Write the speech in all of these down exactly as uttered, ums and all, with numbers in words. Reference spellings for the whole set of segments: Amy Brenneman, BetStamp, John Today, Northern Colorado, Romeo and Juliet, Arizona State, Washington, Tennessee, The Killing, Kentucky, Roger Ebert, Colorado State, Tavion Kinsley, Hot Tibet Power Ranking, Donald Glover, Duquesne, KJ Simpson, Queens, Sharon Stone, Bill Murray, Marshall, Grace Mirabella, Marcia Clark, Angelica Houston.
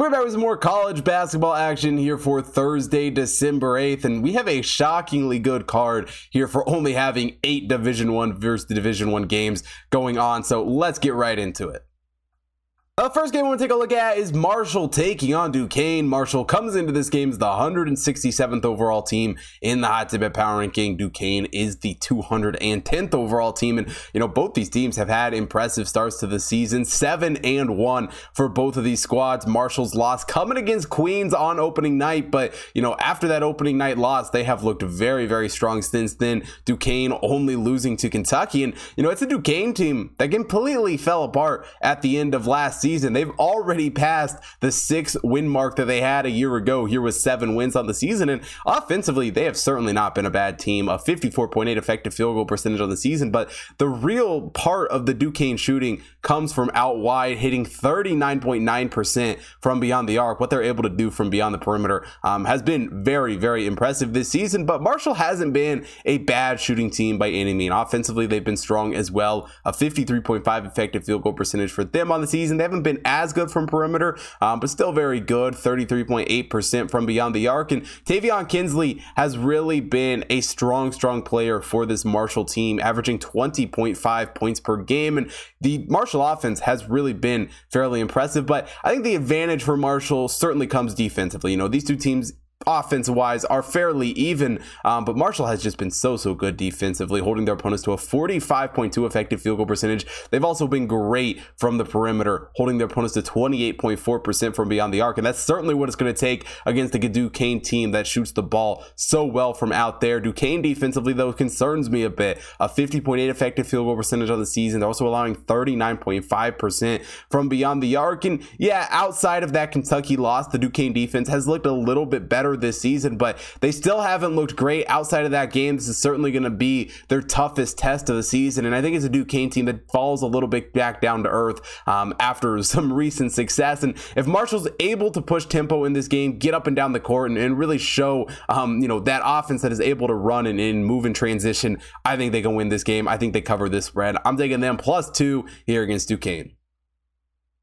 We're back with more college basketball action here for Thursday, December eighth, and we have a shockingly good card here for only having eight Division I versus Division I games going on, so let's get right into it. The first game I want to take a look at is Marshall taking on Duquesne. Marshall comes into this game as the one hundred sixty-seventh overall team in the Hot Tibet Power Ranking. Duquesne is the two hundred tenth overall team, and you know both these teams have had impressive starts to the season. Seven and one for both of these squads. Marshall's loss coming against Queens on opening night, but you know after that opening night loss, they have looked very, very strong since then. Duquesne only losing to Kentucky, and you know it's a Duquesne team that completely fell apart at the end of last season. Season. They've already passed the six win mark that they had a year ago here with seven wins on the season, and offensively they have certainly not been a bad team. A fifty-four point eight effective field goal percentage on the season, but the real part of the Duquesne shooting comes from out wide, hitting thirty-nine point nine percent from beyond the arc. What they're able to do from beyond the perimeter um, has been very, very impressive this season, but Marshall hasn't been a bad shooting team by any means. Offensively, they've been strong as well. A fifty-three point five effective field goal percentage for them on the season. They haven't been as good from perimeter, um, but still very good. thirty-three point eight percent from beyond the arc, and Tavion Kinsley has really been a strong, strong player for this Marshall team, averaging twenty point five points per game, and the Marshall offense has really been fairly impressive, but I think the advantage for Marshall certainly comes defensively. You know, these two teams offense-wise are fairly even, um, but Marshall has just been so, so good defensively, holding their opponents to a forty-five point two effective field goal percentage. They've also been great from the perimeter, holding their opponents to twenty-eight point four percent from beyond the arc, and that's certainly what it's going to take against the Duquesne team that shoots the ball so well from out there. Duquesne defensively, though, concerns me a bit. A fifty point eight effective field goal percentage on the season. They're also allowing thirty-nine point five percent from beyond the arc, and yeah, outside of that Kentucky loss, the Duquesne defense has looked a little bit better this season, but they still haven't looked great outside of that game. This is certainly going to be their toughest test of the season, and I think it's a Duquesne team that falls a little bit back down to earth um, after some recent success, and if Marshall's able to push tempo in this game, get up and down the court, and, and really show um, you know that offense that is able to run and, and move in transition, I think they can win this game. I think they cover this spread. I'm taking them plus two here against Duquesne.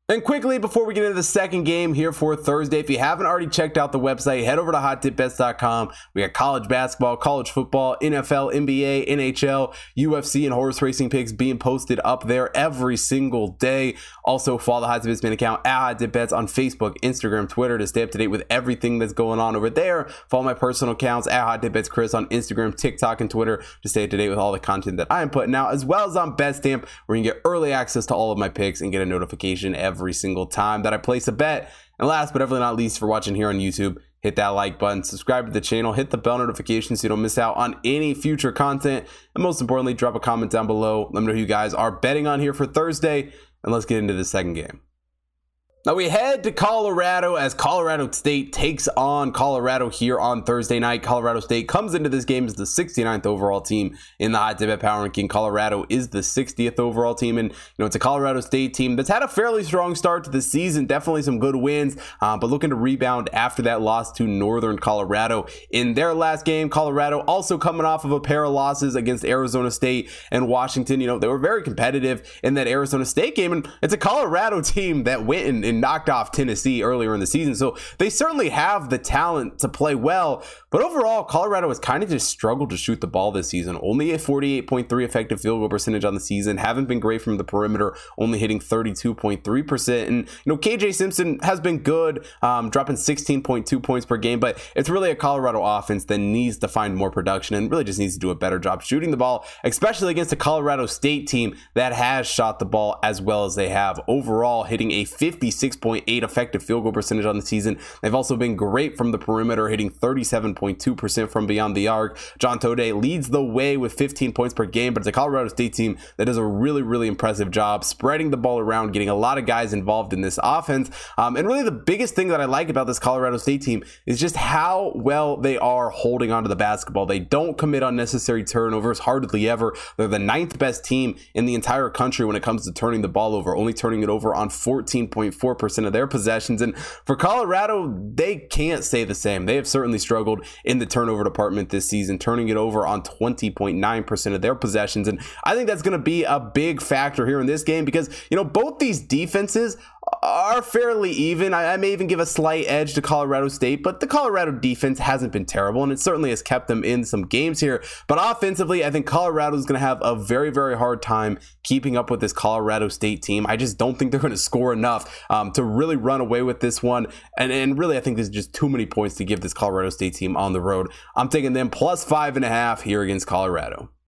And quickly, before we get into the second game here for Thursday, if you haven't already checked out the website, head over to hot tip bets dot com. We got college basketball, college football, N F L, N B A, N H L, U F C, and horse racing picks being posted up there every single day. Also, follow the Hot Tip Bets main account at Hot Tip Bets on Facebook, Instagram, Twitter to stay up to date with everything that's going on over there. Follow my personal accounts at Hot Tip Bets Chris on Instagram, TikTok, and Twitter to stay up to date with all the content that I am putting out, as well as on BetStamp, where you can get early access to all of my picks and get a notification every every single time that I place a bet. And last but definitely not least, for watching here on YouTube, hit that like button, subscribe to the channel, hit the bell notification so you don't miss out on any future content, and most importantly, drop a comment down below. Let me know who you guys are betting on here for Thursday, and let's get into the second game. Now we head to Colorado as Colorado State takes on Colorado here on Thursday night. Colorado State comes into this game as the sixty-ninth overall team in the Hot Tibet Power Ranking. Colorado is the sixtieth overall team, and you know it's a Colorado State team that's had a fairly strong start to the season. Definitely some good wins, uh, but looking to rebound after that loss to Northern Colorado in their last game. Colorado also coming off of a pair of losses against Arizona State and Washington. You know they were very competitive in that Arizona State game, and it's a Colorado team that went and, and knocked off Tennessee earlier in the season, so they certainly have the talent to play well, but overall Colorado has kind of just struggled to shoot the ball this season. Only a forty-eight point three effective field goal percentage on the season, haven't been great from the perimeter, only hitting thirty-two point three percent, and you know K J Simpson has been good, um, dropping sixteen point two points per game, but it's really a Colorado offense that needs to find more production and really just needs to do a better job shooting the ball, especially against a Colorado State team that has shot the ball as well as they have. Overall hitting a fifty-six point eight effective field goal percentage on the season. They've also been great from the perimeter, hitting thirty-seven point two percent from beyond the arc. John Today leads the way with fifteen points per game, but it's a Colorado State team that does a really, really impressive job spreading the ball around, getting a lot of guys involved in this offense. Um, and really the biggest thing that I like about this Colorado State team is just how well they are holding onto the basketball. They don't commit unnecessary turnovers hardly ever. They're the ninth best team in the entire country when it comes to turning the ball over, only turning it over on fourteen point four percent of their possessions, and for Colorado they can't say the same. They have certainly struggled in the turnover department this season, turning it over on twenty point nine percent of their possessions, and I think that's going to be a big factor here in this game because you know both these defenses are fairly even. I, I may even give a slight edge to Colorado State, but the Colorado defense hasn't been terrible, and it certainly has kept them in some games here. But offensively, I think Colorado is going to have a very, very hard time keeping up with this Colorado State team. I just don't think they're going to score enough um, to really run away with this one. And, and really, I think there's just too many points to give this Colorado State team on the road. I'm taking them plus five and a half here against Colorado.